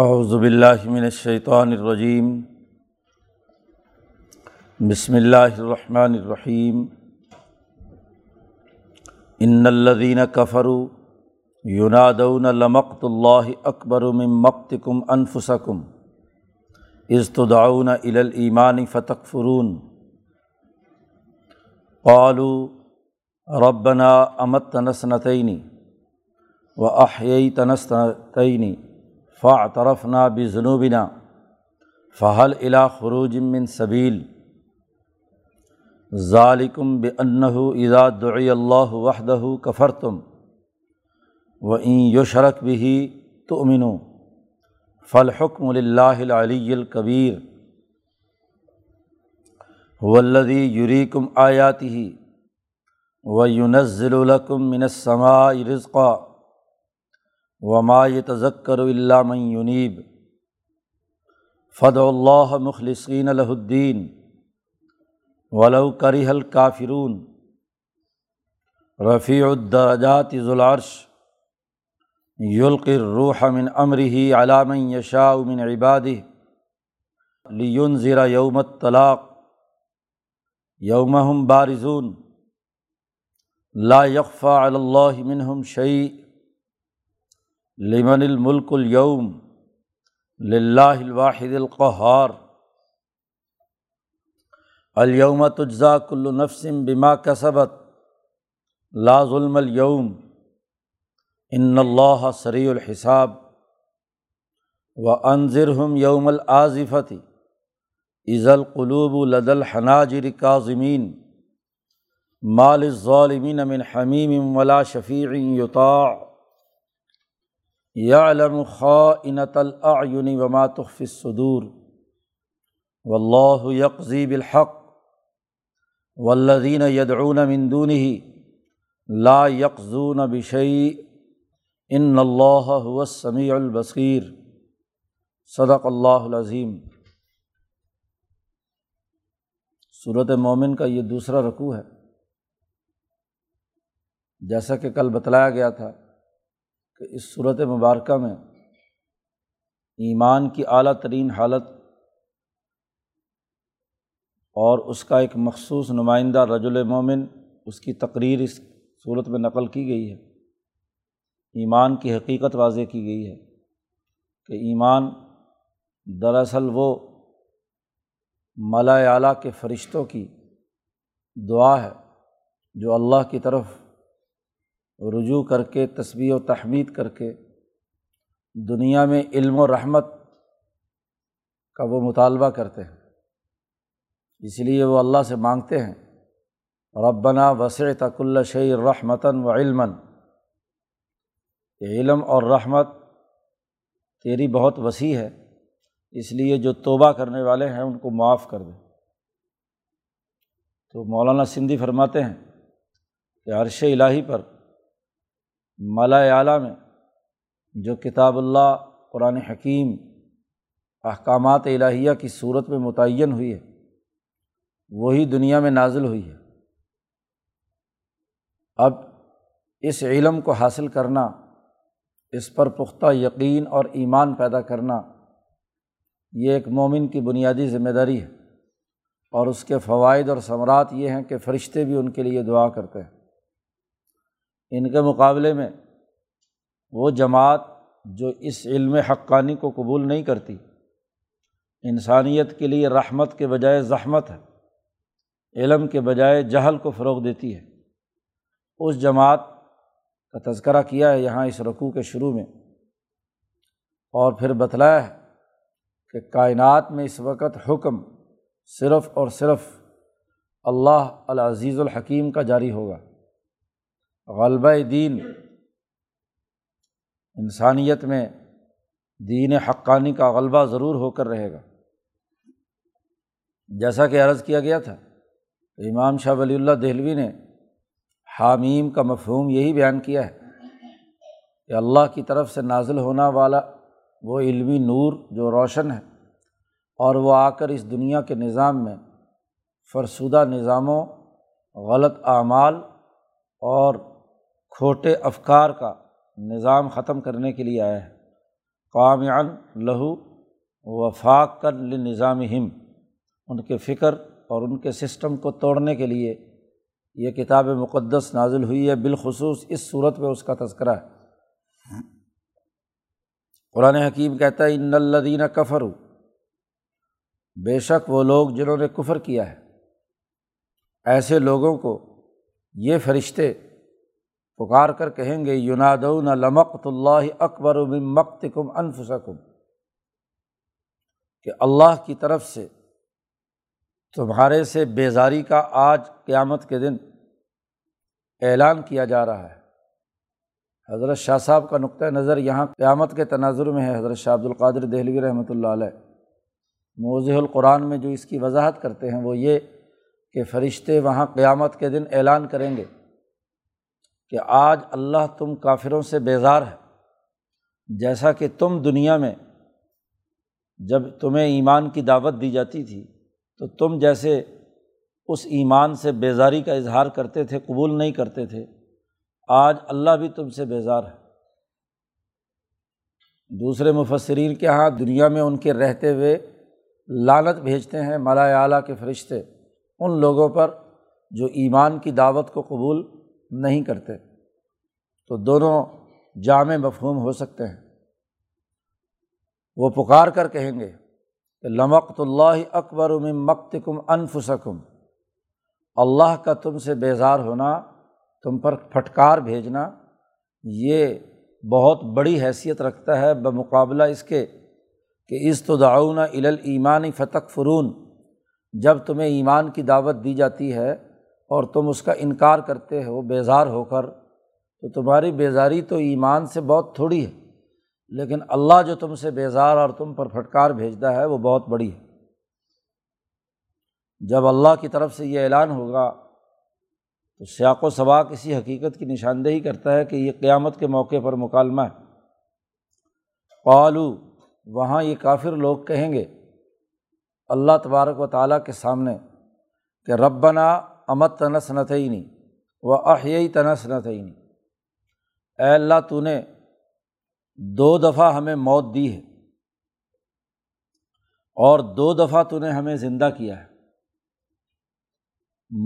اعوذ باللہ من الشیطان الرجیم، بسم اللہ الرحمن الرحیم۔ ان الذین کفروا ینادون لمقت اللہ اکبر من مقتکم انفسکم اذ تدعون الی الایمان فتکفرون قالوا ربنا امتنا سنتین واحییتنا سنتین فاعترفنا بذنوبنا فہل الی خروج من سبیل ذالکم بانہ اذا دعی اللہ وحدہ کفرتم وان یشرک بہ تؤمنوا فالحکم للہ العلی الکبیر۔ هو الذی یریکم آیاتہ وینزل لکم من السماء رزقا وما یتذکر الا من ینیب فادعوا اللہ مخلصین لہ الدین ولو کرہ الکافرون۔ رفیع الدرجات ذو العرش یلقی الروح من امرہ علی من یشاء من عبادہ لینذر یوم الطلاق یوم ھم بارزون لا یخفی علی اللہ منہم شیء لمن الملک الیوم للہ الواحد القہار۔ الیوم تجزا کل نفس بما کسبت لا ظلم الیوم ان اللہ سریع الحساب۔ وانذرہم یوم الآزفۃ اذ القلوب لدی الحناجر کاظمین ما للظالمین من حمیم ولا شفیع یطاع یعلم خائنۃ الاعین وما تخفی الصدور واللہ یقضی بالحق والذین یدعون من دونہ لا یقضون بشیء ان اللہ هو السمیع البصیر۔ صدق اللہ العظیم۔ سورۃ مومن کا یہ دوسرا رکوع ہے۔ جیسا کہ کل بتلایا گیا تھا کہ اس سورۃ مبارکہ میں ایمان کی اعلیٰ ترین حالت اور اس کا ایک مخصوص نمائندہ رجل مومن، اس کی تقریر اس صورت میں نقل کی گئی ہے۔ ایمان کی حقیقت واضح کی گئی ہے کہ ایمان دراصل وہ ملائے اعلیٰ کے فرشتوں کی دعا ہے جو اللہ کی طرف رجوع کر کے تسبیح و تحمید کر کے دنیا میں علم و رحمت کا وہ مطالبہ کرتے ہیں، اس لیے وہ اللہ سے مانگتے ہیں ربنا وسعت کل شیء رحمتاً وعلما، علم اور رحمت تیری بہت وسیع ہے، اس لیے جو توبہ کرنے والے ہیں ان کو معاف کر دے۔ تو مولانا سندھی فرماتے ہیں کہ عرش الہی پر ملائے اعلیٰ میں جو کتاب اللہ قرآن حکیم احکامات الہیہ کی صورت میں متعین ہوئی ہے وہی دنیا میں نازل ہوئی ہے۔ اب اس علم کو حاصل کرنا، اس پر پختہ یقین اور ایمان پیدا کرنا، یہ ایک مومن کی بنیادی ذمہ داری ہے، اور اس کے فوائد اور ثمرات یہ ہیں کہ فرشتے بھی ان کے لیے دعا کرتے ہیں۔ ان کے مقابلے میں وہ جماعت جو اس علم حقانی کو قبول نہیں کرتی، انسانیت کے لیے رحمت کے بجائے زحمت ہے، علم کے بجائے جہل کو فروغ دیتی ہے، اس جماعت کا تذکرہ کیا ہے یہاں اس رکوع کے شروع میں، اور پھر بتلایا ہے کہ کائنات میں اس وقت حکم صرف اور صرف اللہ العزیز الحکیم کا جاری ہوگا۔ غلبہ دین، انسانیت میں دین حقانی کا غلبہ ضرور ہو کر رہے گا۔ جیسا کہ عرض کیا گیا تھا امام شاہ ولی اللہ دہلوی نے حامیم کا مفہوم یہی بیان کیا ہے کہ اللہ کی طرف سے نازل ہونا والا وہ علمی نور جو روشن ہے، اور وہ آ کر اس دنیا کے نظام میں فرسودہ نظاموں، غلط اعمال اور کھوٹے افکار کا نظام ختم کرنے کے لیے آیا ہے۔ قامعاً لہو وفاقاً لنظامہم، ان کے فکر اور ان کے سسٹم کو توڑنے کے لیے یہ کتاب مقدس نازل ہوئی ہے، بالخصوص اس صورت میں اس کا تذکرہ ہے۔ قرآن حکیم کہتا ہے ان الذین کفروا، بے شک وہ لوگ جنہوں نے کفر کیا ہے، ایسے لوگوں کو یہ فرشتے پکار کر کہیں گے ینادون لمقت اللہ اکبر من مقتکم انفسکم، کہ اللہ کی طرف سے تمہارے سے بیزاری کا آج قیامت کے دن اعلان کیا جا رہا ہے۔ حضرت شاہ صاحب کا نقطہ نظر یہاں قیامت کے تناظر میں ہے۔ حضرت شاہ عبد القادر دہلوی رحمۃ اللہ علیہ موضح القرآن میں جو اس کی وضاحت کرتے ہیں وہ یہ کہ فرشتے وہاں قیامت کے دن اعلان کریں گے کہ آج اللہ تم کافروں سے بیزار ہے، جیسا کہ تم دنیا میں جب تمہیں ایمان کی دعوت دی جاتی تھی تو تم جیسے اس ایمان سے بیزاری کا اظہار کرتے تھے، قبول نہیں کرتے تھے، آج اللہ بھی تم سے بیزار ہے۔ دوسرے مفسرین کے ہاں دنیا میں ان کے رہتے ہوئے لعنت بھیجتے ہیں ملائے اعلیٰ کے فرشتے ان لوگوں پر جو ایمان کی دعوت کو قبول نہیں کرتے، تو دونوں جامع مفہوم ہو سکتے ہیں۔ وہ پکار کر کہیں گے کہ لمقت اللہ اکبر من مقتکم انفسکم، اللہ کا تم سے بیزار ہونا، تم پر پھٹکار بھیجنا یہ بہت بڑی حیثیت رکھتا ہے بمقابلہ اس کے کہ اذ تدعون الی الایمان فتکفرون، جب تمہیں ایمان کی دعوت دی جاتی ہے اور تم اس کا انکار کرتے ہو بیزار ہو کر، تو تمہاری بیزاری تو ایمان سے بہت تھوڑی ہے، لیکن اللہ جو تم سے بیزار اور تم پر پھٹکار بھیجتا ہے وہ بہت بڑی ہے۔ جب اللہ کی طرف سے یہ اعلان ہوگا تو سیاق و سباق اسی حقیقت کی نشاندہی کرتا ہے کہ یہ قیامت کے موقع پر مکالمہ ہے۔ قالوا، وہاں یہ کافر لوگ کہیں گے اللہ تبارک و تعالیٰ کے سامنے کہ ربنا امتنا سنتین واحییتنا سنتین، اے اللہ تو نے دو دفعہ ہمیں موت دی ہے اور دو دفعہ تو نے ہمیں زندہ کیا ہے۔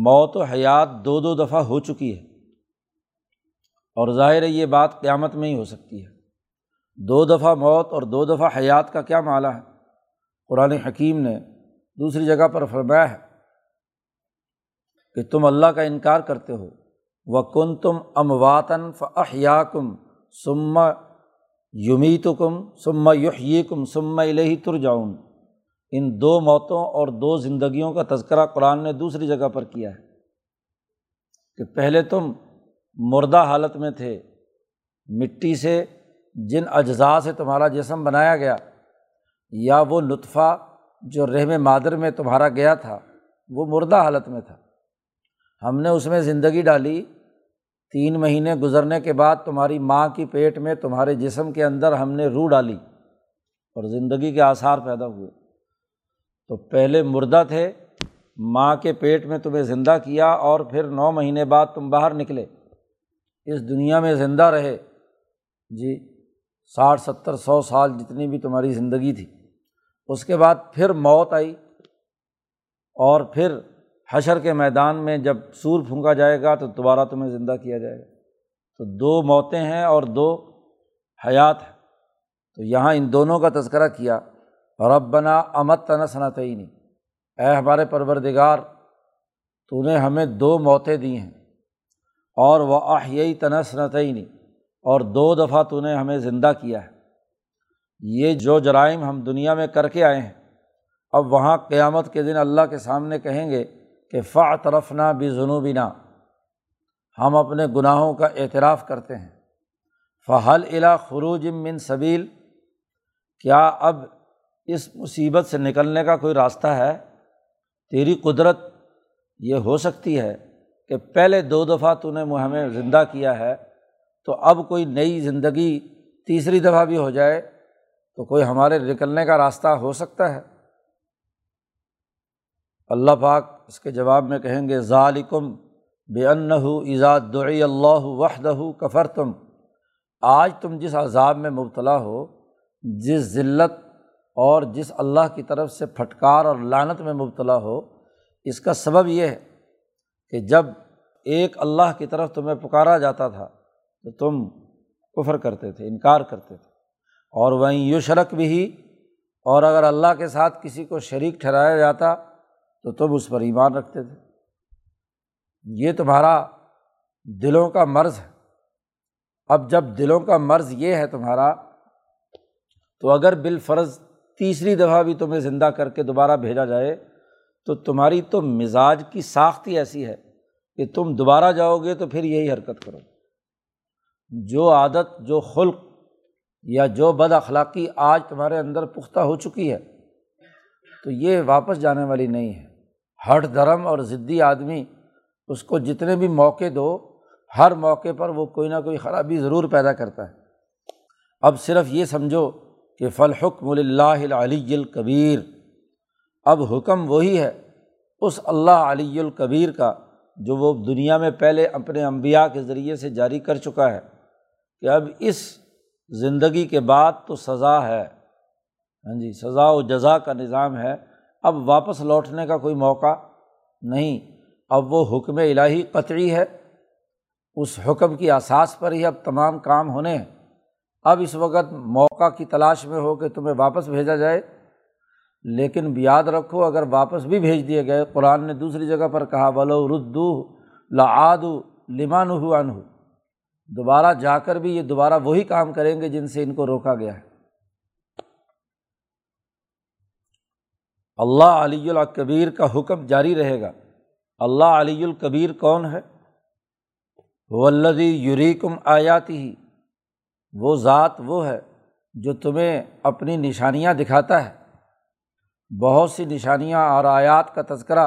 موت و حیات دو دو دفعہ ہو چکی ہے، اور ظاہر ہے یہ بات قیامت میں ہی ہو سکتی ہے۔ دو دفعہ موت اور دو دفعہ حیات کا کیا معاملہ ہے؟ قرآن حکیم نے دوسری جگہ پر فرمایا ہے کہ تم اللہ کا انکار کرتے ہو وَكُنْتُمْ أَمْوَاتًا فَأَحْيَاكُمْ ثُمَّ يُمِيتُكُمْ ثُمَّ يُحْيِيكُمْ ثُمَّ إِلَيْهِ تُرْجَعُونَ۔ ان دو موتوں اور دو زندگیوں کا تذکرہ قرآن نے دوسری جگہ پر کیا ہے کہ پہلے تم مردہ حالت میں تھے، مٹی سے جن اجزاء سے تمہارا جسم بنایا گیا یا وہ لطفہ جو رحم مادر میں تمہارا گیا تھا وہ مردہ حالت میں تھا، ہم نے اس میں زندگی ڈالی، 3 مہینے گزرنے کے بعد تمہاری ماں کی پیٹ میں تمہارے جسم کے اندر ہم نے روح ڈالی اور زندگی کے آثار پیدا ہوئے۔ تو پہلے مردہ تھے، ماں کے پیٹ میں تمہیں زندہ کیا، اور پھر 9 مہینے بعد تم باہر نکلے، اس دنیا میں زندہ رہے، جی 60 70 100 سال جتنی بھی تمہاری زندگی تھی۔ اس کے بعد پھر موت آئی، اور پھر حشر کے میدان میں جب سور پھونکا جائے گا تو دوبارہ تمہیں زندہ کیا جائے گا۔ تو 2 موتیں ہیں اور 2 حیات ہیں، تو یہاں ان دونوں کا تذکرہ کیا۔ ربنا امتنا سنتین، اے ہمارے پروردگار تو نے ہمیں 2 موتیں دی ہیں، اور واحییتنا سنتین، اور 2 دفعہ تو نے ہمیں زندہ کیا ہے۔ یہ جو جرائم ہم دنیا میں کر کے آئے ہیں، اب وہاں قیامت کے دن اللہ کے سامنے کہیں گے کہ فاعترفنا بذنوبنا، ہم اپنے گناہوں کا اعتراف کرتے ہیں، فہل الی خروج من سبیل، کیا اب اس مصیبت سے نکلنے کا کوئی راستہ ہے؟ تیری قدرت یہ ہو سکتی ہے کہ پہلے 2 دفعہ تو نے ہمیں زندہ کیا ہے، تو اب کوئی نئی زندگی 3ری دفعہ بھی ہو جائے تو کوئی ہمارے نکلنے کا راستہ ہو سکتا ہے؟ اللہ پاک اس کے جواب میں کہیں گے ذالکم بانہ اذا دعی اللہ وحدہ کفرتم، آج تم جس عذاب میں مبتلا ہو جس ذلت اور جس اللہ کی طرف سے پھٹکار اور لعنت میں مبتلا ہو، اس کا سبب یہ ہے کہ جب ایک اللہ کی طرف تمہیں پکارا جاتا تھا تو تم کفر کرتے تھے، انکار کرتے تھے، اور وہیں یشرک بھی، اور اگر اللہ کے ساتھ کسی کو شریک ٹھہرایا جاتا تو تم اس پر ایمان رکھتے تھے۔ یہ تمہارا دلوں کا مرض ہے۔ اب جب دلوں کا مرض یہ ہے تمہارا، تو اگر بالفرض تیسری دفعہ بھی تمہیں زندہ کر کے دوبارہ بھیجا جائے تو تمہاری تو مزاج کی ساخت ہی ایسی ہے کہ تم دوبارہ جاؤ گے تو پھر یہی حرکت کرو گے۔ جو عادت، جو خلق یا جو بد اخلاقی آج تمہارے اندر پختہ ہو چکی ہے تو یہ واپس جانے والی نہیں ہے۔ ہٹ دھرم اور ضدی آدمی، اس کو جتنے بھی موقع دو، ہر موقع پر وہ کوئی نہ کوئی خرابی ضرور پیدا کرتا ہے۔ اب صرف یہ سمجھو کہ فالحکم للہ العلی الکبیر، اب حکم وہی ہے اس اللہ علی الکبیر کا جو وہ دنیا میں پہلے اپنے انبیاء کے ذریعے سے جاری کر چکا ہے، کہ اب اس زندگی کے بعد تو سزا ہے، ہاں جی، سزا و جزا کا نظام ہے، اب واپس لوٹنے کا کوئی موقع نہیں۔ اب وہ حکم الہی قطعی ہے، اس حکم کی اساس پر ہی اب تمام کام ہونے ہیں۔ اب اس وقت موقع کی تلاش میں ہو کہ تمہیں واپس بھیجا جائے، لیکن یاد رکھو اگر واپس بھی بھیج دیے گئے، قرآن نے دوسری جگہ پر کہا وَلَوْ رُدُّوهُ لَعَادُوا لِمَا نُهُوا عَنْهُ، دوبارہ جا کر بھی یہ دوبارہ وہی کام کریں گے جن سے ان کو روکا گیا ہے۔ اللہ علی الکبیر کا حکم جاری رہے گا۔ اللہ علی الکبیر کون ہے؟ هُوَ الَّذِي يُرِيكُمْ آيَاتِهِ، وہ ذات وہ ہے جو تمہیں اپنی نشانیاں دکھاتا ہے۔ بہت سی نشانیاں اور آیات کا تذکرہ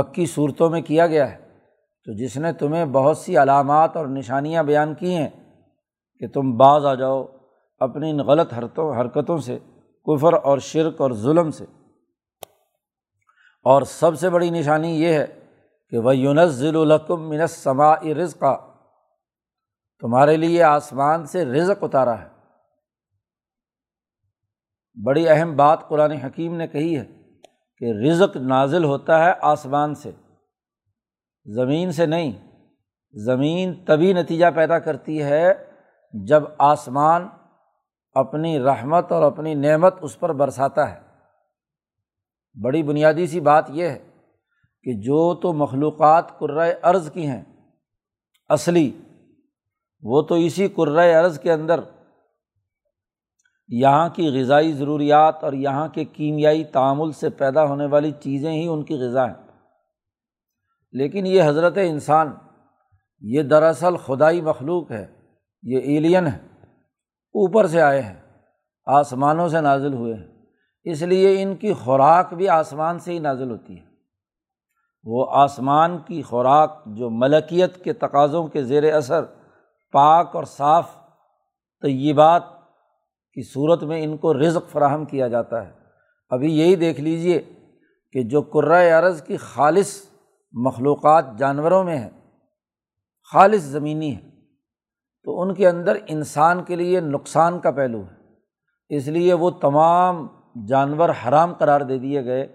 مکی صورتوں میں کیا گیا ہے، تو جس نے تمہیں بہت سی علامات اور نشانیاں بیان کی ہیں کہ تم باز آ جاؤ اپنی ان غلط حرکتوں سے، کفر اور شرک اور ظلم سے۔ اور سب سے بڑی نشانی یہ ہے کہ وَيُنَزِّلُ لَكُم مِّنَ السَّمَاءِ رِزْقًا، تمہارے لیے آسمان سے رزق اتارا ہے۔ بڑی اہم بات قرآن حکیم نے کہی ہے کہ رزق نازل ہوتا ہے آسمان سے، زمین سے نہیں۔ زمین تبھی نتیجہ پیدا کرتی ہے جب آسمان اپنی رحمت اور اپنی نعمت اس پر برساتا ہے۔ بڑی بنیادی سی بات یہ ہے کہ جو تو مخلوقات کرۂ ارض کی ہیں اصلی، وہ تو اسی کرۂ ارض کے اندر یہاں کی غذائی ضروریات اور یہاں کے کیمیائی تعامل سے پیدا ہونے والی چیزیں ہی ان کی غذا ہیں، لیکن یہ حضرت انسان، یہ دراصل خدائی مخلوق ہے، یہ ایلین ہے، اوپر سے آئے ہیں، آسمانوں سے نازل ہوئے ہیں، اس لیے ان کی خوراک بھی آسمان سے ہی نازل ہوتی ہے۔ وہ آسمان کی خوراک جو ملکیت کے تقاضوں کے زیر اثر پاک اور صاف طیبات کی صورت میں ان کو رزق فراہم کیا جاتا ہے۔ ابھی یہی دیکھ لیجئے کہ جو کرۂ ارض کی خالص مخلوقات جانوروں میں ہے، خالص زمینی ہے، تو ان کے اندر انسان کے لیے نقصان کا پہلو ہے، اس لیے وہ تمام جانور حرام قرار دے دیے گئے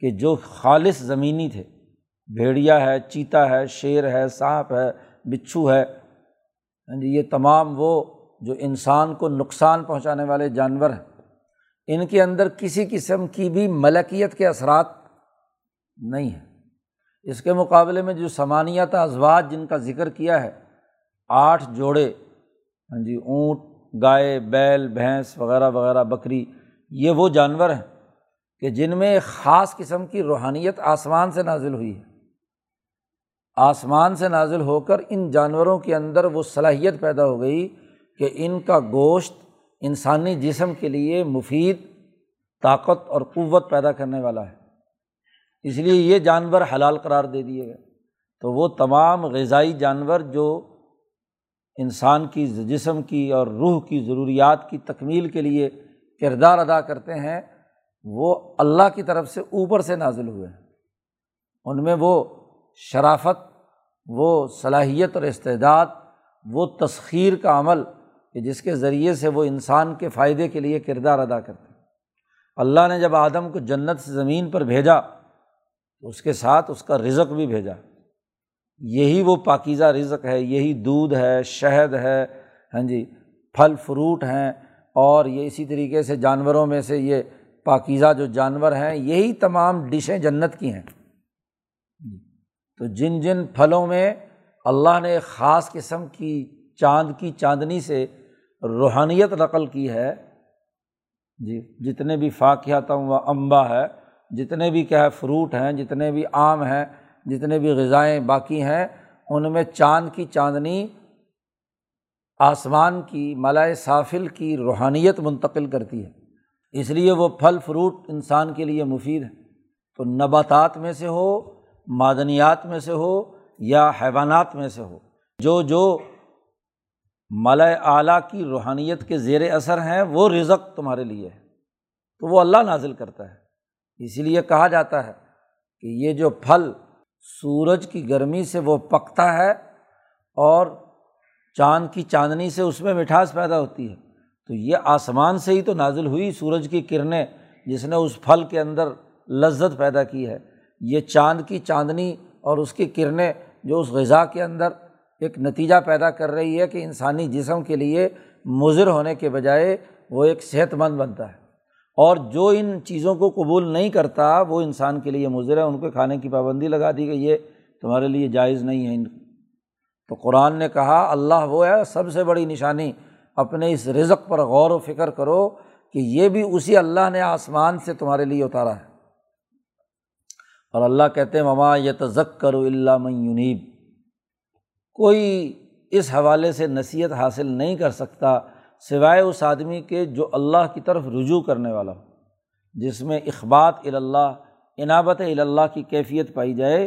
کہ جو خالص زمینی تھے۔ بھیڑیا ہے، چیتا ہے، شیر ہے، سانپ ہے، بچھو ہے، یہ تمام وہ جو انسان کو نقصان پہنچانے والے جانور ہیں، ان کے اندر کسی قسم کی بھی ملکیت کے اثرات نہیں ہیں۔ اس کے مقابلے میں جو ثمانیۃ ازواج جن کا ذکر کیا ہے، 8 جوڑے، ہاں جی، اونٹ، گائے، بیل، بھینس وغیرہ وغیرہ، بکری، یہ وہ جانور ہیں کہ جن میں ایک خاص قسم کی روحانیت آسمان سے نازل ہوئی ہے۔ آسمان سے نازل ہو کر ان جانوروں کے اندر وہ صلاحیت پیدا ہو گئی کہ ان کا گوشت انسانی جسم کے لیے مفید، طاقت اور قوت پیدا کرنے والا ہے، اس لیے یہ جانور حلال قرار دے دیے گئے۔ تو وہ تمام غذائی جانور جو انسان کی جسم کی اور روح کی ضروریات کی تکمیل کے لیے کردار ادا کرتے ہیں، وہ اللہ کی طرف سے اوپر سے نازل ہوئے ہیں۔ ان میں وہ شرافت، وہ صلاحیت اور استعداد، وہ تسخیر کا عمل کہ جس کے ذریعے سے وہ انسان کے فائدے کے لیے کردار ادا کرتے ہیں۔ اللہ نے جب آدم کو جنت سے زمین پر بھیجا تو اس کے ساتھ اس کا رزق بھی بھیجا، یہی وہ پاکیزہ رزق ہے، یہی دودھ ہے، شہد ہے، ہاں جی، پھل فروٹ ہیں، اور یہ اسی طریقے سے جانوروں میں سے یہ پاکیزہ جو جانور ہیں، یہی تمام ڈشیں جنت کی ہیں۔ تو جن جن پھلوں میں اللہ نے ایک خاص قسم کی چاندنی سے روحانیت نقل کی ہے، جی، جتنے بھی فاکہۃ و انبا ہے، جتنے بھی کیا ہے فروٹ ہیں، جتنے بھی آم ہیں، جتنے بھی غذائیں باقی ہیں، ان میں چاند کی چاندنی آسمان کی ملائے سافل کی روحانیت منتقل کرتی ہے، اس لیے وہ پھل فروٹ انسان کے لیے مفید ہے۔ تو نباتات میں سے ہو، معدنیات میں سے ہو، یا حیوانات میں سے ہو، جو جو ملائے اعلیٰ کی روحانیت کے زیر اثر ہیں، وہ رزق تمہارے لیے ہے، تو وہ اللہ نازل کرتا ہے۔ اسی لیے کہا جاتا ہے کہ یہ جو پھل سورج کی گرمی سے وہ پکتا ہے اور چاند کی چاندنی سے اس میں مٹھاس پیدا ہوتی ہے، تو یہ آسمان سے ہی تو نازل ہوئی سورج کی کرنیں جس نے اس پھل کے اندر لذت پیدا کی ہے، یہ چاند کی چاندنی اور اس کی کرنیں جو اس غذا کے اندر ایک نتیجہ پیدا کر رہی ہے کہ انسانی جسم کے لیے مضر ہونے کے بجائے وہ ایک صحت مند بنتا ہے، اور جو ان چیزوں کو قبول نہیں کرتا وہ انسان کے لیے مضر ہے، ان کو کھانے کی پابندی لگا دی گئی، یہ تمہارے لیے جائز نہیں ہے۔ تو قرآن نے کہا اللہ وہ ہے، سب سے بڑی نشانی، اپنے اس رزق پر غور و فکر کرو کہ یہ بھی اسی اللہ نے آسمان سے تمہارے لیے اتارا ہے۔ اور اللہ کہتے ہیں وما یتذکر الا من ینیب، کوئی اس حوالے سے نصیحت حاصل نہیں کر سکتا سوائے اس آدمی کے جو اللہ کی طرف رجوع کرنے والا ہو، جس میں اخبات الی اللہ، انابت الی اللہ کی کیفیت پائی جائے،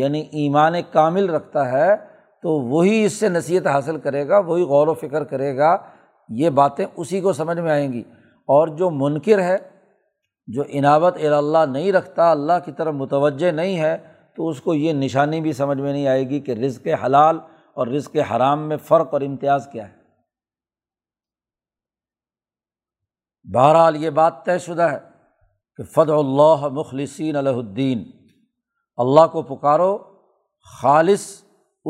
یعنی ایمان کامل رکھتا ہے، تو وہی اس سے نصیحت حاصل کرے گا، وہی غور و فکر کرے گا، یہ باتیں اسی کو سمجھ میں آئیں گی۔ اور جو منکر ہے، جو انابت الی اللہ نہیں رکھتا، اللہ کی طرف متوجہ نہیں ہے، تو اس کو یہ نشانی بھی سمجھ میں نہیں آئے گی کہ رزق حلال اور رزق حرام میں فرق اور امتیاز کیا ہے۔ بہرحال یہ بات طے شدہ ہے کہ فدع اللہ مخلصین لہ الدین، اللہ کو پکارو خالص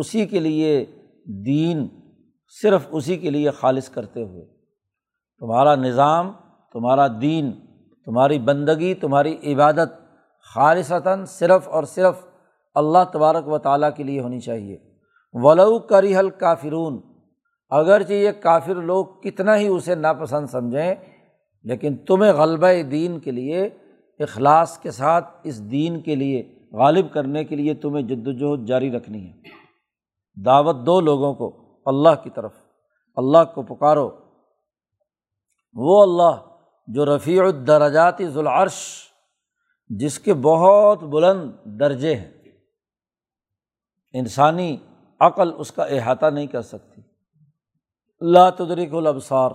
اسی کے لیے، دین صرف اسی کے لیے خالص کرتے ہوئے۔ تمہارا نظام، تمہارا دین، تمہاری بندگی، تمہاری عبادت خالصتاً صرف اور صرف اللہ تبارک و تعالیٰ کے لیے ہونی چاہیے۔ ولو کرہ الکافرون، اگرچہ یہ کافر لوگ کتنا ہی اسے ناپسند سمجھیں، لیکن تمہیں غلبہ دین کے لیے اخلاص کے ساتھ اس دین کے لیے غالب کرنے کے لیے تمہیں جدوجہد جاری رکھنی ہے۔ دعوت دو لوگوں کو اللہ کی طرف، اللہ کو پکارو، وہ اللہ جو رفیع الدرجات ذو العرش، جس کے بہت بلند درجے ہیں، انسانی عقل اس کا احاطہ نہیں کر سکتی۔ لا تدرک الابصار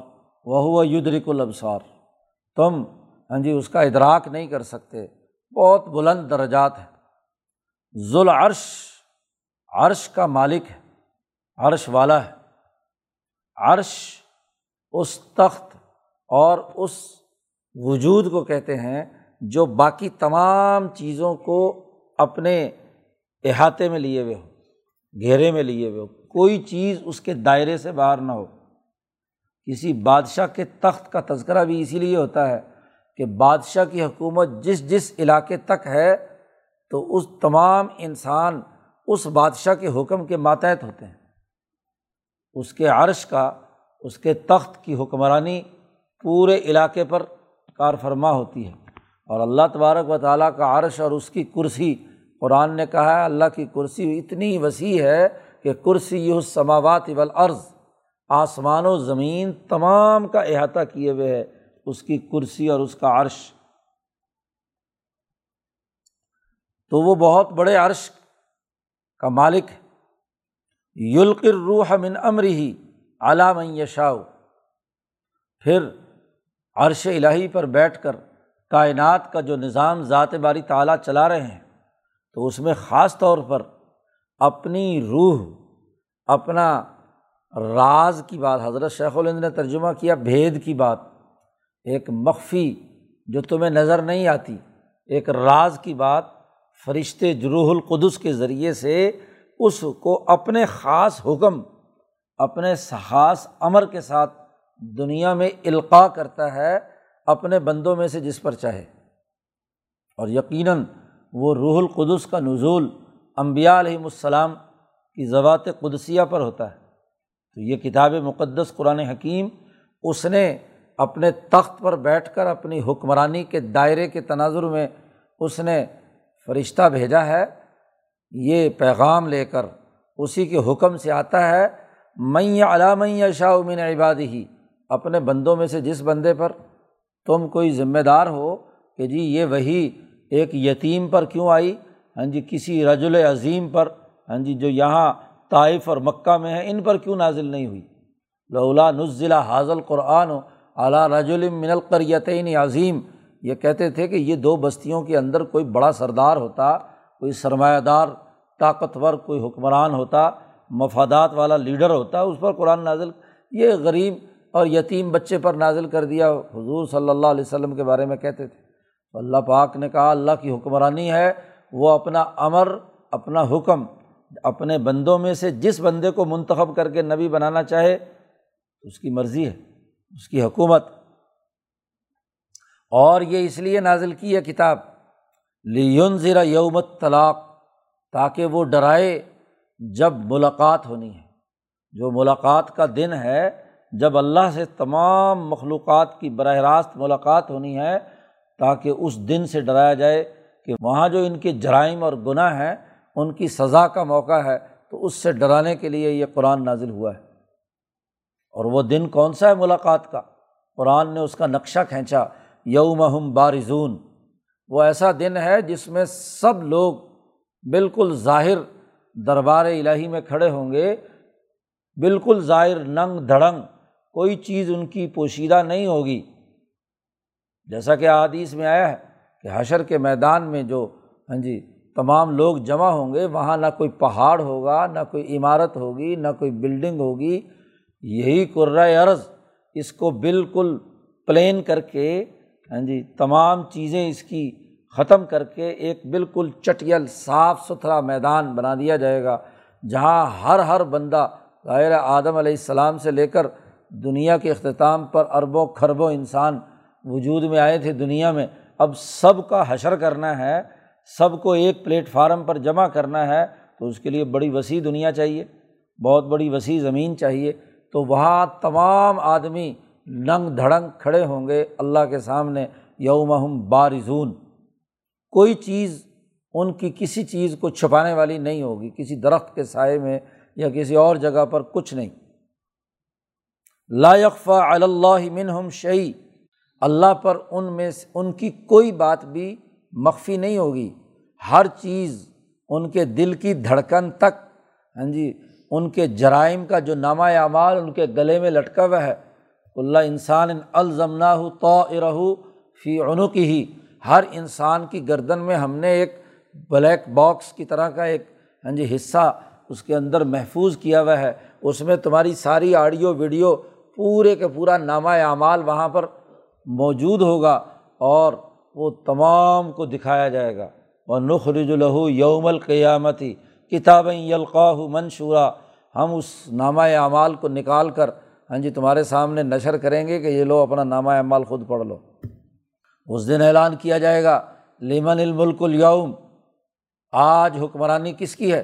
وہو یدرک الابصار، تم ہاں جی اس کا ادراک نہیں کر سکتے، بہت بلند درجات ہیں۔ ذو العرش، عرش کا مالک ہے، عرش والا ہے۔ عرش اس تخت اور اس وجود کو کہتے ہیں جو باقی تمام چیزوں کو اپنے احاطے میں لیے ہوئے ہو، گھیرے میں لیے ہوئے ہو، کوئی چیز اس کے دائرے سے باہر نہ ہو۔ کسی بادشاہ کے تخت کا تذکرہ بھی اسی لیے ہوتا ہے کہ بادشاہ کی حکومت جس جس علاقے تک ہے تو اس تمام انسان اس بادشاہ کے حکم کے ماتحت ہوتے ہیں، اس کے عرش کا، اس کے تخت کی حکمرانی پورے علاقے پر کارفرما ہوتی ہے۔ اور اللہ تبارک و تعالیٰ کا عرش اور اس کی کرسی، قرآن نے کہا ہے اللہ کی کرسی اتنی وسیع ہے کہ کرسی السماوات والارض، آسمان و زمین تمام کا احاطہ کیے ہوئے ہے اس کی کرسی اور اس کا عرش۔ تو وہ بہت بڑے عرش کا مالک ہے۔ یلقی الروح من امرہ علی من یشاء، پھر عرش الہی پر بیٹھ کر کائنات کا جو نظام ذات باری تعالیٰ چلا رہے ہیں، تو اس میں خاص طور پر اپنی روح، اپنا راز کی بات، حضرت شیخ الہند نے ترجمہ کیا بھید کی بات، ایک مخفی جو تمہیں نظر نہیں آتی، ایک راز کی بات فرشتے روح القدس کے ذریعے سے اس کو اپنے خاص حکم، اپنے خاص امر کے ساتھ دنیا میں القاء کرتا ہے اپنے بندوں میں سے جس پر چاہے، اور یقیناً وہ روح القدس کا نزول انبیاء علیہم السلام کی ذوات قدسیہ پر ہوتا ہے۔ تو یہ کتاب مقدس قرآن حکیم اس نے اپنے تخت پر بیٹھ کر اپنی حکمرانی کے دائرے کے تناظر میں اس نے فرشتہ بھیجا ہے یہ پیغام لے کر، اسی کے حکم سے آتا ہے، من علی من یشاء من عبادہ، اپنے بندوں میں سے جس بندے پر تم کوئی ذمہ دار ہو کہ جی یہ وحی ایک یتیم پر کیوں آئی، ہاں جی کسی رجل عظیم پر، ہاں جی جو یہاں طائف اور مکہ میں ہیں ان پر کیوں نازل نہیں ہوئی، لولا نزل ھذا القرآن علی رجل من القریتین عظیم۔ یہ کہتے تھے کہ یہ دو بستیوں کے اندر کوئی بڑا سردار ہوتا، کوئی سرمایہ دار طاقتور کوئی حکمران ہوتا، مفادات والا لیڈر ہوتا، اس پر قرآن نازل، یہ غریب اور یتیم بچے پر نازل کر دیا، حضور صلی اللہ علیہ وسلم کے بارے میں کہتے تھے۔ اللہ پاک نے کہا اللہ کی حکمرانی ہے، وہ اپنا امر اپنا حکم اپنے بندوں میں سے جس بندے کو منتخب کر کے نبی بنانا چاہے اس کی مرضی ہے، اس کی حکومت، اور یہ اس لیے نازل کی ہے کتاب لینذر یوم الطلاق، تاکہ وہ ڈرائے جب ملاقات ہونی ہے، جو ملاقات کا دن ہے، جب اللہ سے تمام مخلوقات کی براہ راست ملاقات ہونی ہے، تاکہ اس دن سے ڈرایا جائے کہ وہاں جو ان کے جرائم اور گناہ ہیں ان کی سزا کا موقع ہے، تو اس سے ڈرانے کے لیے یہ قرآن نازل ہوا ہے۔ اور وہ دن کون سا ہے ملاقات کا، قرآن نے اس کا نقشہ کھینچا، یومہم بارزون، وہ ایسا دن ہے جس میں سب لوگ بالکل ظاہر دربار الہی میں کھڑے ہوں گے، بالکل ظاہر، ننگ دھڑنگ، کوئی چیز ان کی پوشیدہ نہیں ہوگی، جیسا کہ احادیث میں آیا ہے کہ حشر کے میدان میں جو ہاں جی تمام لوگ جمع ہوں گے، وہاں نہ کوئی پہاڑ ہوگا، نہ کوئی عمارت ہوگی، نہ کوئی بلڈنگ ہوگی، یہی کرۂ ارض، اس کو بالکل پلین کر کے ہاں جی تمام چیزیں اس کی ختم کر کے ایک بالکل چٹیل صاف ستھرا میدان بنا دیا جائے گا، جہاں ہر بندہ غیر آدم علیہ السلام سے لے کر دنیا کے اختتام پر اربوں کھربوں انسان وجود میں آئے تھے دنیا میں، اب سب کا حشر کرنا ہے، سب کو ایک پلیٹ فارم پر جمع کرنا ہے، تو اس کے لیے بڑی وسیع دنیا چاہیے، بہت بڑی وسیع زمین چاہیے، تو وہاں تمام آدمی ننگ دھڑنگ کھڑے ہوں گے اللہ کے سامنے، یومہم بارزون، کوئی چیز ان کی کسی چیز کو چھپانے والی نہیں ہوگی، کسی درخت کے سائے میں یا کسی اور جگہ پر کچھ نہیں، لا یخفیٰ علی اللہ منہم شیء، اللہ پر ان میں ان کی کوئی بات بھی مخفی نہیں ہوگی، ہر چیز ان کے دل کی دھڑکن تک، ہاں جی ان کے جرائم کا جو نامہ اعمال ان کے گلے میں لٹکا ہوا ہے، کل انسان الزمناہ طائرہ فی عنقہ، ہر انسان کی گردن میں ہم نے ایک بلیک باکس کی طرح کا ایک ہاں جی حصہ اس کے اندر محفوظ کیا ہوا ہے، اس میں تمہاری ساری آڈیو ویڈیو پورے کا پورا نامہ اعمال وہاں پر موجود ہوگا، اور وہ تمام کو دکھایا جائے گا، وَنُخْرِجُ لَهُ يَوْمَ الْقِيَامَةِ کِتَابًا يَلْقَاهُ مَنْشُورًا، ہم اس نامہ اعمال کو نکال کر ہاں جی تمہارے سامنے نشر کریں گے کہ یہ لو اپنا نامہ اعمال خود پڑھ لو، اس دن اعلان کیا جائے گا، لِمَنِ الْمُلْكُ الْيَوْمَ، آج حکمرانی کس کی ہے،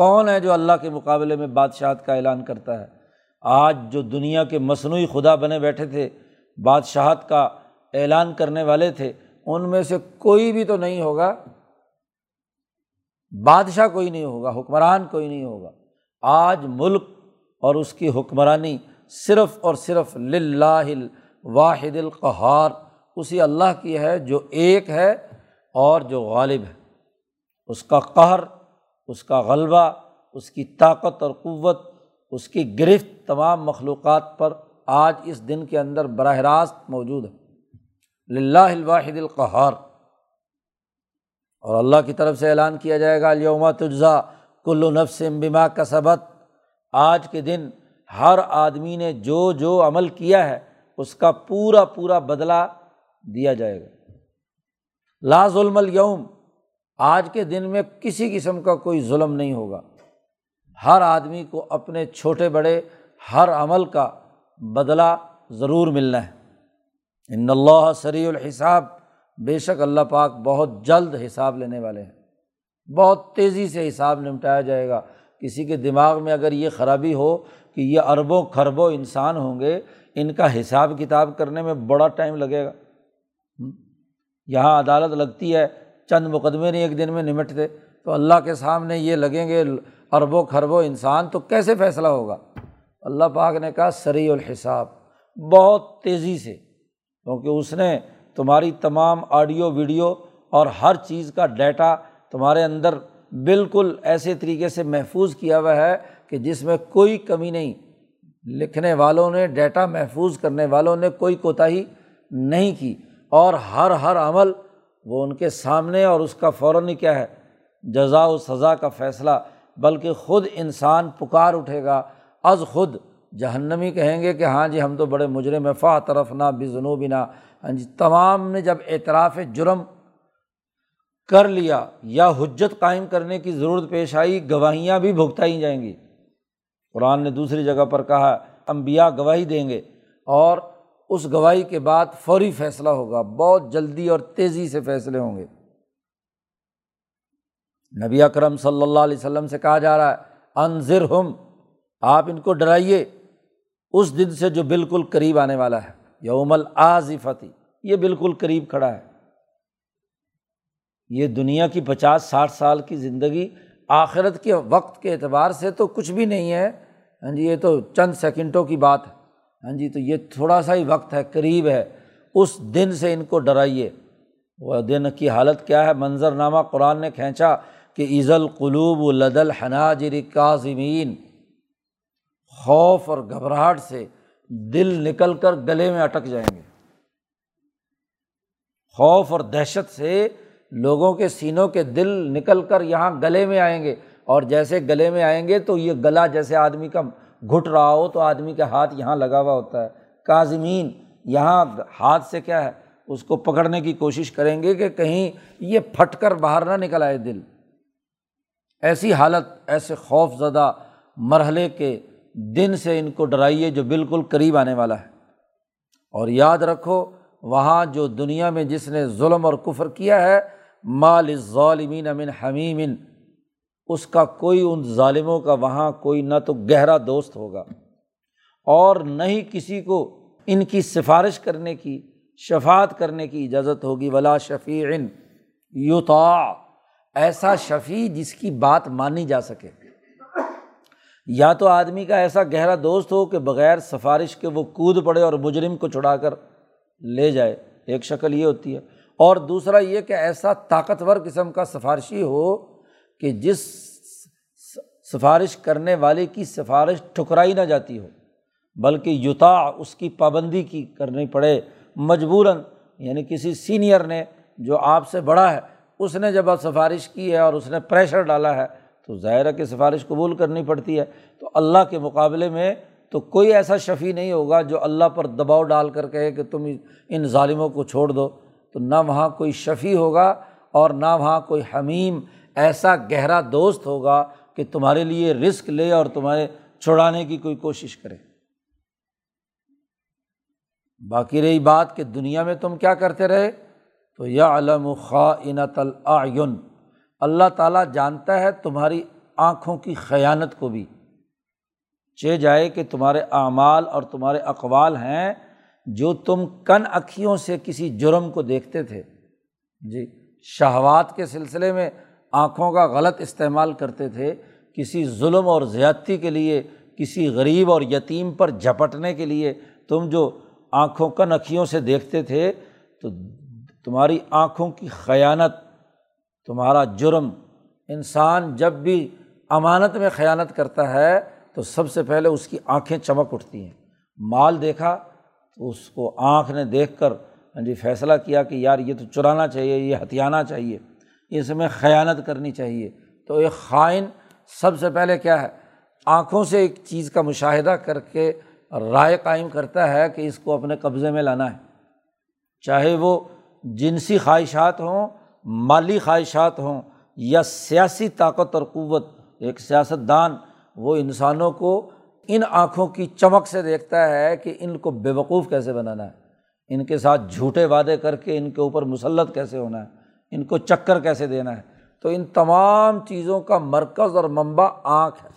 کون ہے جو اللہ کے مقابلے میں بادشاہت کا اعلان کرتا ہے، آج جو دنیا کے مصنوعی خدا بنے بیٹھے تھے، بادشاہت کا اعلان کرنے والے تھے، ان میں سے کوئی بھی تو نہیں ہوگا، بادشاہ کوئی نہیں ہوگا، حکمران کوئی نہیں ہوگا، آج ملک اور اس کی حکمرانی صرف اور صرف للہ الواحد القہار، اسی اللہ کی ہے جو ایک ہے اور جو غالب ہے، اس کا قہر، اس کا غلبہ، اس کی طاقت اور قوت، اس کی گرفت تمام مخلوقات پر آج اس دن کے اندر براہ راست موجود ہے، للہ الواحد القہار۔ اور اللہ کی طرف سے اعلان کیا جائے گا، الیوم تجزا کل نفس بما کسبت، آج کے دن ہر آدمی نے جو جو عمل کیا ہے اس کا پورا پورا بدلہ دیا جائے گا۔ لا ظلم اليوم، آج کے دن میں کسی قسم کا کوئی ظلم نہیں ہوگا، ہر آدمی کو اپنے چھوٹے بڑے ہر عمل کا بدلہ ضرور ملنا ہے۔ ان اللہ سریع الحساب، بے شک اللہ پاک بہت جلد حساب لینے والے ہیں، بہت تیزی سے حساب نمٹایا جائے گا۔ کسی کے دماغ میں اگر یہ خرابی ہو کہ یہ اربوں کھربوں انسان ہوں گے، ان کا حساب کتاب کرنے میں بڑا ٹائم لگے گا، یہاں عدالت لگتی ہے چند مقدمے نہیں ایک دن میں نمٹتے، تو اللہ کے سامنے یہ لگیں گے اربوں کھربوں انسان، تو کیسے فیصلہ ہوگا؟ اللہ پاک نے کہا سریع الحساب، بہت تیزی سے، کیونکہ اس نے تمہاری تمام آڈیو ویڈیو اور ہر چیز کا ڈیٹا تمہارے اندر بالکل ایسے طریقے سے محفوظ کیا ہوا ہے کہ جس میں کوئی کمی نہیں، لکھنے والوں نے، ڈیٹا محفوظ کرنے والوں نے کوئی کوتاہی نہیں کی، اور ہر عمل وہ ان کے سامنے، اور اس کا فوراً ہی کیا ہے جزا و سزا کا فیصلہ، بلکہ خود انسان پکار اٹھے گا، از خود جہنمی کہیں گے کہ ہاں جی ہم تو بڑے مجرم ہیں، فاعترفنا بذنوبنا، ہاں جی تمام نے جب اعتراف جرم کر لیا یا حجت قائم کرنے کی ضرورت پیش آئی، گواہیاں بھی بھگتائی جائیں گی۔ قرآن نے دوسری جگہ پر کہا انبیاء گواہی دیں گے، اور اس گواہی کے بعد فوری فیصلہ ہوگا، بہت جلدی اور تیزی سے فیصلے ہوں گے۔ نبی اکرم صلی اللہ علیہ وسلم سے کہا جا رہا ہے انذرہم، آپ ان کو ڈرائیے اس دن سے جو بالکل قریب آنے والا ہے، یوم الآزفۃ، یہ بالکل قریب کھڑا ہے۔ یہ دنیا کی 50-60 سال کی زندگی آخرت کے وقت کے اعتبار سے تو کچھ بھی نہیں ہے، ہاں جی یہ تو چند سیکنڈوں کی بات ہے، ہاں جی تو یہ تھوڑا سا ہی وقت ہے، قریب ہے، اس دن سے ان کو ڈرائیے۔ وہ دن کی حالت کیا ہے، منظرنامہ قرآن نے کھینچا کہ اذا القلوب لدى الحناجر کاظمین، خوف اور گھبراہٹ سے دل نکل کر گلے میں اٹک جائیں گے، خوف اور دہشت سے لوگوں کے سینوں کے دل نکل کر یہاں گلے میں آئیں گے، اور جیسے گلے میں آئیں گے تو یہ گلا جیسے آدمی کا گھٹ رہا ہو تو آدمی کا ہاتھ یہاں لگا ہوا ہوتا ہے، کاظمین، یہاں ہاتھ سے کیا ہے اس کو پکڑنے کی کوشش کریں گے کہ کہیں یہ پھٹ کر باہر نہ نکل آئے دل، ایسی حالت، ایسے خوف زدہ مرحلے کے دن سے ان کو ڈرائیے جو بالکل قریب آنے والا ہے۔ اور یاد رکھو وہاں جو دنیا میں جس نے ظلم اور کفر کیا ہے، ما للظالمین من حمیم، اس کا کوئی ان ظالموں کا وہاں کوئی نہ تو گہرا دوست ہوگا، اور نہ ہی کسی کو ان کی سفارش کرنے کی، شفاعت کرنے کی اجازت ہوگی۔ ولا شفیع یطاع، ایسا شفیع جس کی بات مانی جا سکے، یا تو آدمی کا ایسا گہرا دوست ہو کہ بغیر سفارش کے وہ کود پڑے اور مجرم کو چھڑا کر لے جائے، ایک شکل یہ ہوتی ہے، اور دوسرا یہ کہ ایسا طاقتور قسم کا سفارشی ہو کہ جس سفارش کرنے والے کی سفارش ٹھکرائی نہ جاتی ہو، بلکہ یطاع، اس کی پابندی کی کرنی پڑے مجبوراً، یعنی کسی سینئر نے جو آپ سے بڑا ہے اس نے جب آپ سفارش کی ہے اور اس نے پریشر ڈالا ہے تو ظاہر ہے کہ سفارش قبول کرنی پڑتی ہے۔ تو اللہ کے مقابلے میں تو کوئی ایسا شفیع نہیں ہوگا جو اللہ پر دباؤ ڈال کر کہے کہ تم ان ظالموں کو چھوڑ دو، تو نہ وہاں کوئی شفیع ہوگا اور نہ وہاں کوئی حمیم ایسا گہرا دوست ہوگا کہ تمہارے لیے رسک لے اور تمہارے چھڑانے کی کوئی کوشش کرے۔ باقی رہی بات کہ دنیا میں تم کیا کرتے رہے، تو یعلم خائنۃ الاعین، اللہ تعالیٰ جانتا ہے تمہاری آنکھوں کی خیانت کو بھی، چہ جائے کہ تمہارے اعمال اور تمہارے اقوال ہیں جو تم کن اکھیوں سے کسی جرم کو دیکھتے تھے، جی شہوات کے سلسلے میں آنکھوں کا غلط استعمال کرتے تھے، کسی ظلم اور زیادتی کے لیے، کسی غریب اور یتیم پر جھپٹنے کے لیے تم جو آنکھوں کن اکھیوں سے دیکھتے تھے، تو تمہاری آنکھوں کی خیانت، تمہارا جرم۔ انسان جب بھی امانت میں خیانت کرتا ہے تو سب سے پہلے اس کی آنکھیں چمک اٹھتی ہیں، مال دیکھا تو اس کو آنکھ نے دیکھ کر جی فیصلہ کیا کہ یار یہ تو چرانا چاہیے، یہ ہتھیانا چاہیے، اس میں خیانت کرنی چاہیے، تو ایک خائن سب سے پہلے کیا ہے آنکھوں سے ایک چیز کا مشاہدہ کر کے رائے قائم کرتا ہے کہ اس کو اپنے قبضے میں لانا ہے، چاہے وہ جنسی خواہشات ہوں، مالی خواہشات ہوں، یا سیاسی طاقت اور قوت۔ ایک سیاست دان وہ انسانوں کو ان آنکھوں کی چمک سے دیکھتا ہے کہ ان کو بیوقوف کیسے بنانا ہے، ان کے ساتھ جھوٹے وعدے کر کے ان کے اوپر مسلط کیسے ہونا ہے، ان کو چکر کیسے دینا ہے۔ تو ان تمام چیزوں کا مرکز اور منبع آنکھ ہے۔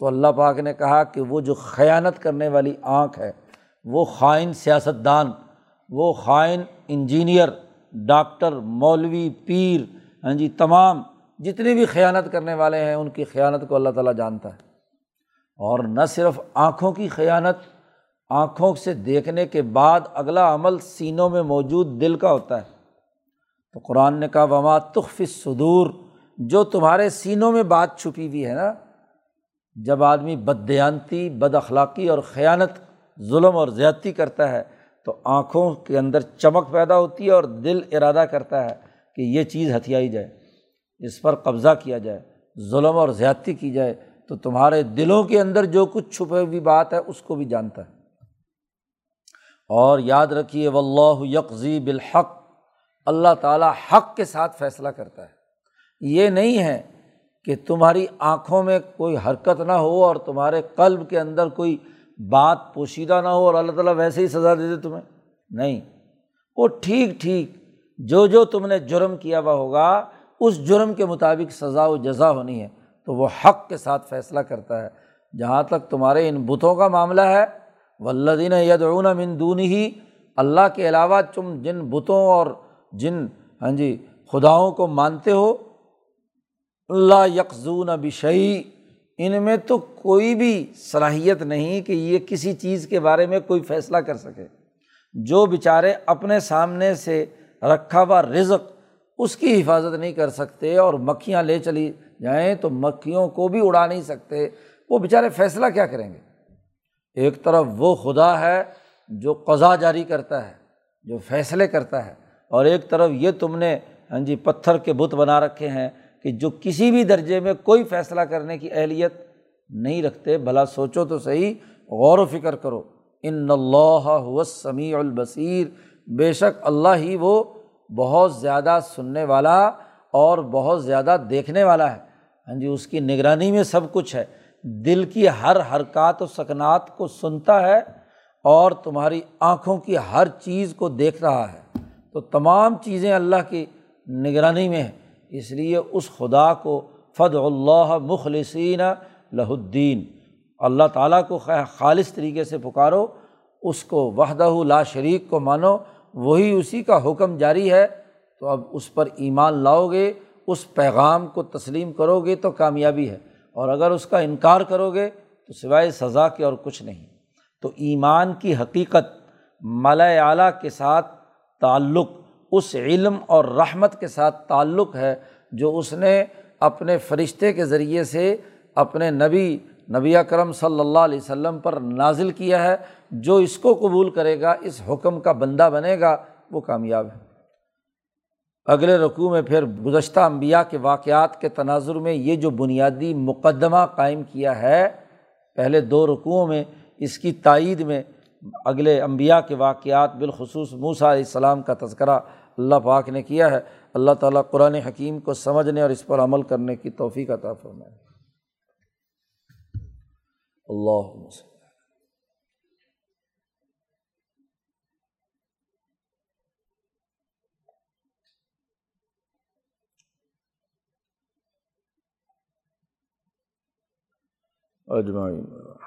تو اللہ پاک نے کہا کہ وہ جو خیانت کرنے والی آنکھ ہے، وہ خائن سیاست دان، وہ خائن انجینئر، ڈاکٹر، مولوی، پیر، ہاں جی، تمام جتنے بھی خیانت کرنے والے ہیں ان کی خیانت کو اللہ تعالیٰ جانتا ہے۔ اور نہ صرف آنکھوں کی خیانت، آنکھوں سے دیکھنے کے بعد اگلا عمل سینوں میں موجود دل کا ہوتا ہے۔ تو قرآن نے کہا وما تخفی الصدور، جو تمہارے سینوں میں بات چھپی ہوئی ہے نا، جب آدمی بددیانتی، بد اخلاقی اور خیانت، ظلم اور زیادتی کرتا ہے تو آنکھوں کے اندر چمک پیدا ہوتی ہے اور دل ارادہ کرتا ہے کہ یہ چیز ہتھیائی جائے، اس پر قبضہ کیا جائے، ظلم اور زیادتی کی جائے۔ تو تمہارے دلوں کے اندر جو کچھ چھپے ہوئی بات ہے اس کو بھی جانتا ہے۔ اور یاد رکھیے واللہ یقضی بالحق، اللہ تعالیٰ حق کے ساتھ فیصلہ کرتا ہے۔ یہ نہیں ہے کہ تمہاری آنکھوں میں کوئی حرکت نہ ہو اور تمہارے قلب کے اندر کوئی بات پوشیدہ نہ ہو اور اللہ تعالیٰ ویسے ہی سزا دے دے تمہیں، نہیں۔ وہ ٹھیک ٹھیک جو تم نے جرم کیا ہوا ہوگا اس جرم کے مطابق سزا و جزا ہونی ہے، تو وہ حق کے ساتھ فیصلہ کرتا ہے۔ جہاں تک تمہارے ان بتوں کا معاملہ ہے، والذین یدعون من دونہ، اللہ کے علاوہ تم جن بتوں اور جن خداؤں کو مانتے ہو، لا یقضون بشیء، ان میں تو کوئی بھی صلاحیت نہیں کہ یہ کسی چیز کے بارے میں کوئی فیصلہ کر سکے۔ جو بیچارے اپنے سامنے سے رکھا ہوا رزق اس کی حفاظت نہیں کر سکتے اور مکھیاں لے چلی جائیں تو مکھیوں کو بھی اڑا نہیں سکتے، وہ بیچارے فیصلہ کیا کریں گے؟ ایک طرف وہ خدا ہے جو قضا جاری کرتا ہے، جو فیصلے کرتا ہے، اور ایک طرف یہ تم نے پتھر کے بت بنا رکھے ہیں کہ جو کسی بھی درجے میں کوئی فیصلہ کرنے کی اہلیت نہیں رکھتے۔ بھلا سوچو تو صحیح، غور و فکر کرو۔ ان اللہ هو السمیع البصیر، بے شک اللہ ہی وہ بہت زیادہ سننے والا اور بہت زیادہ دیکھنے والا ہے، اس کی نگرانی میں سب کچھ ہے۔ دل کی ہر حرکات و سکنات کو سنتا ہے اور تمہاری آنکھوں کی ہر چیز کو دیکھ رہا ہے۔ تو تمام چیزیں اللہ کی نگرانی میں ہیں، اس لیے اس خدا کو فدعوا اللہ مخلصین لہ الدین، اللہ تعالیٰ کو خالص طریقے سے پکارو، اس کو وحدہ لا شریک کو مانو، وہی اسی کا حکم جاری ہے۔ تو اب اس پر ایمان لاؤ گے، اس پیغام کو تسلیم کرو گے تو کامیابی ہے، اور اگر اس کا انکار کرو گے تو سوائے سزا کے اور کچھ نہیں۔ تو ایمان کی حقیقت، ملائے اعلیٰ کے ساتھ تعلق، اس علم اور رحمت کے ساتھ تعلق ہے جو اس نے اپنے فرشتے کے ذریعے سے اپنے نبی اکرم صلی اللہ علیہ وسلم پر نازل کیا ہے۔ جو اس کو قبول کرے گا، اس حکم کا بندہ بنے گا، وہ کامیاب ہے۔ اگلے رکوع میں پھر گزشتہ انبیاء کے واقعات کے تناظر میں یہ جو بنیادی مقدمہ قائم کیا ہے پہلے دو رکوعوں میں، اس کی تائید میں اگلے انبیاء کے واقعات بالخصوص موسیٰ علیہ السلام کا تذکرہ اللہ پاک نے کیا ہے۔ اللہ تعالیٰ قرآن حکیم کو سمجھنے اور اس پر عمل کرنے کی توفیق عطا فرمائے۔ اللہم صل۔ اجمعین۔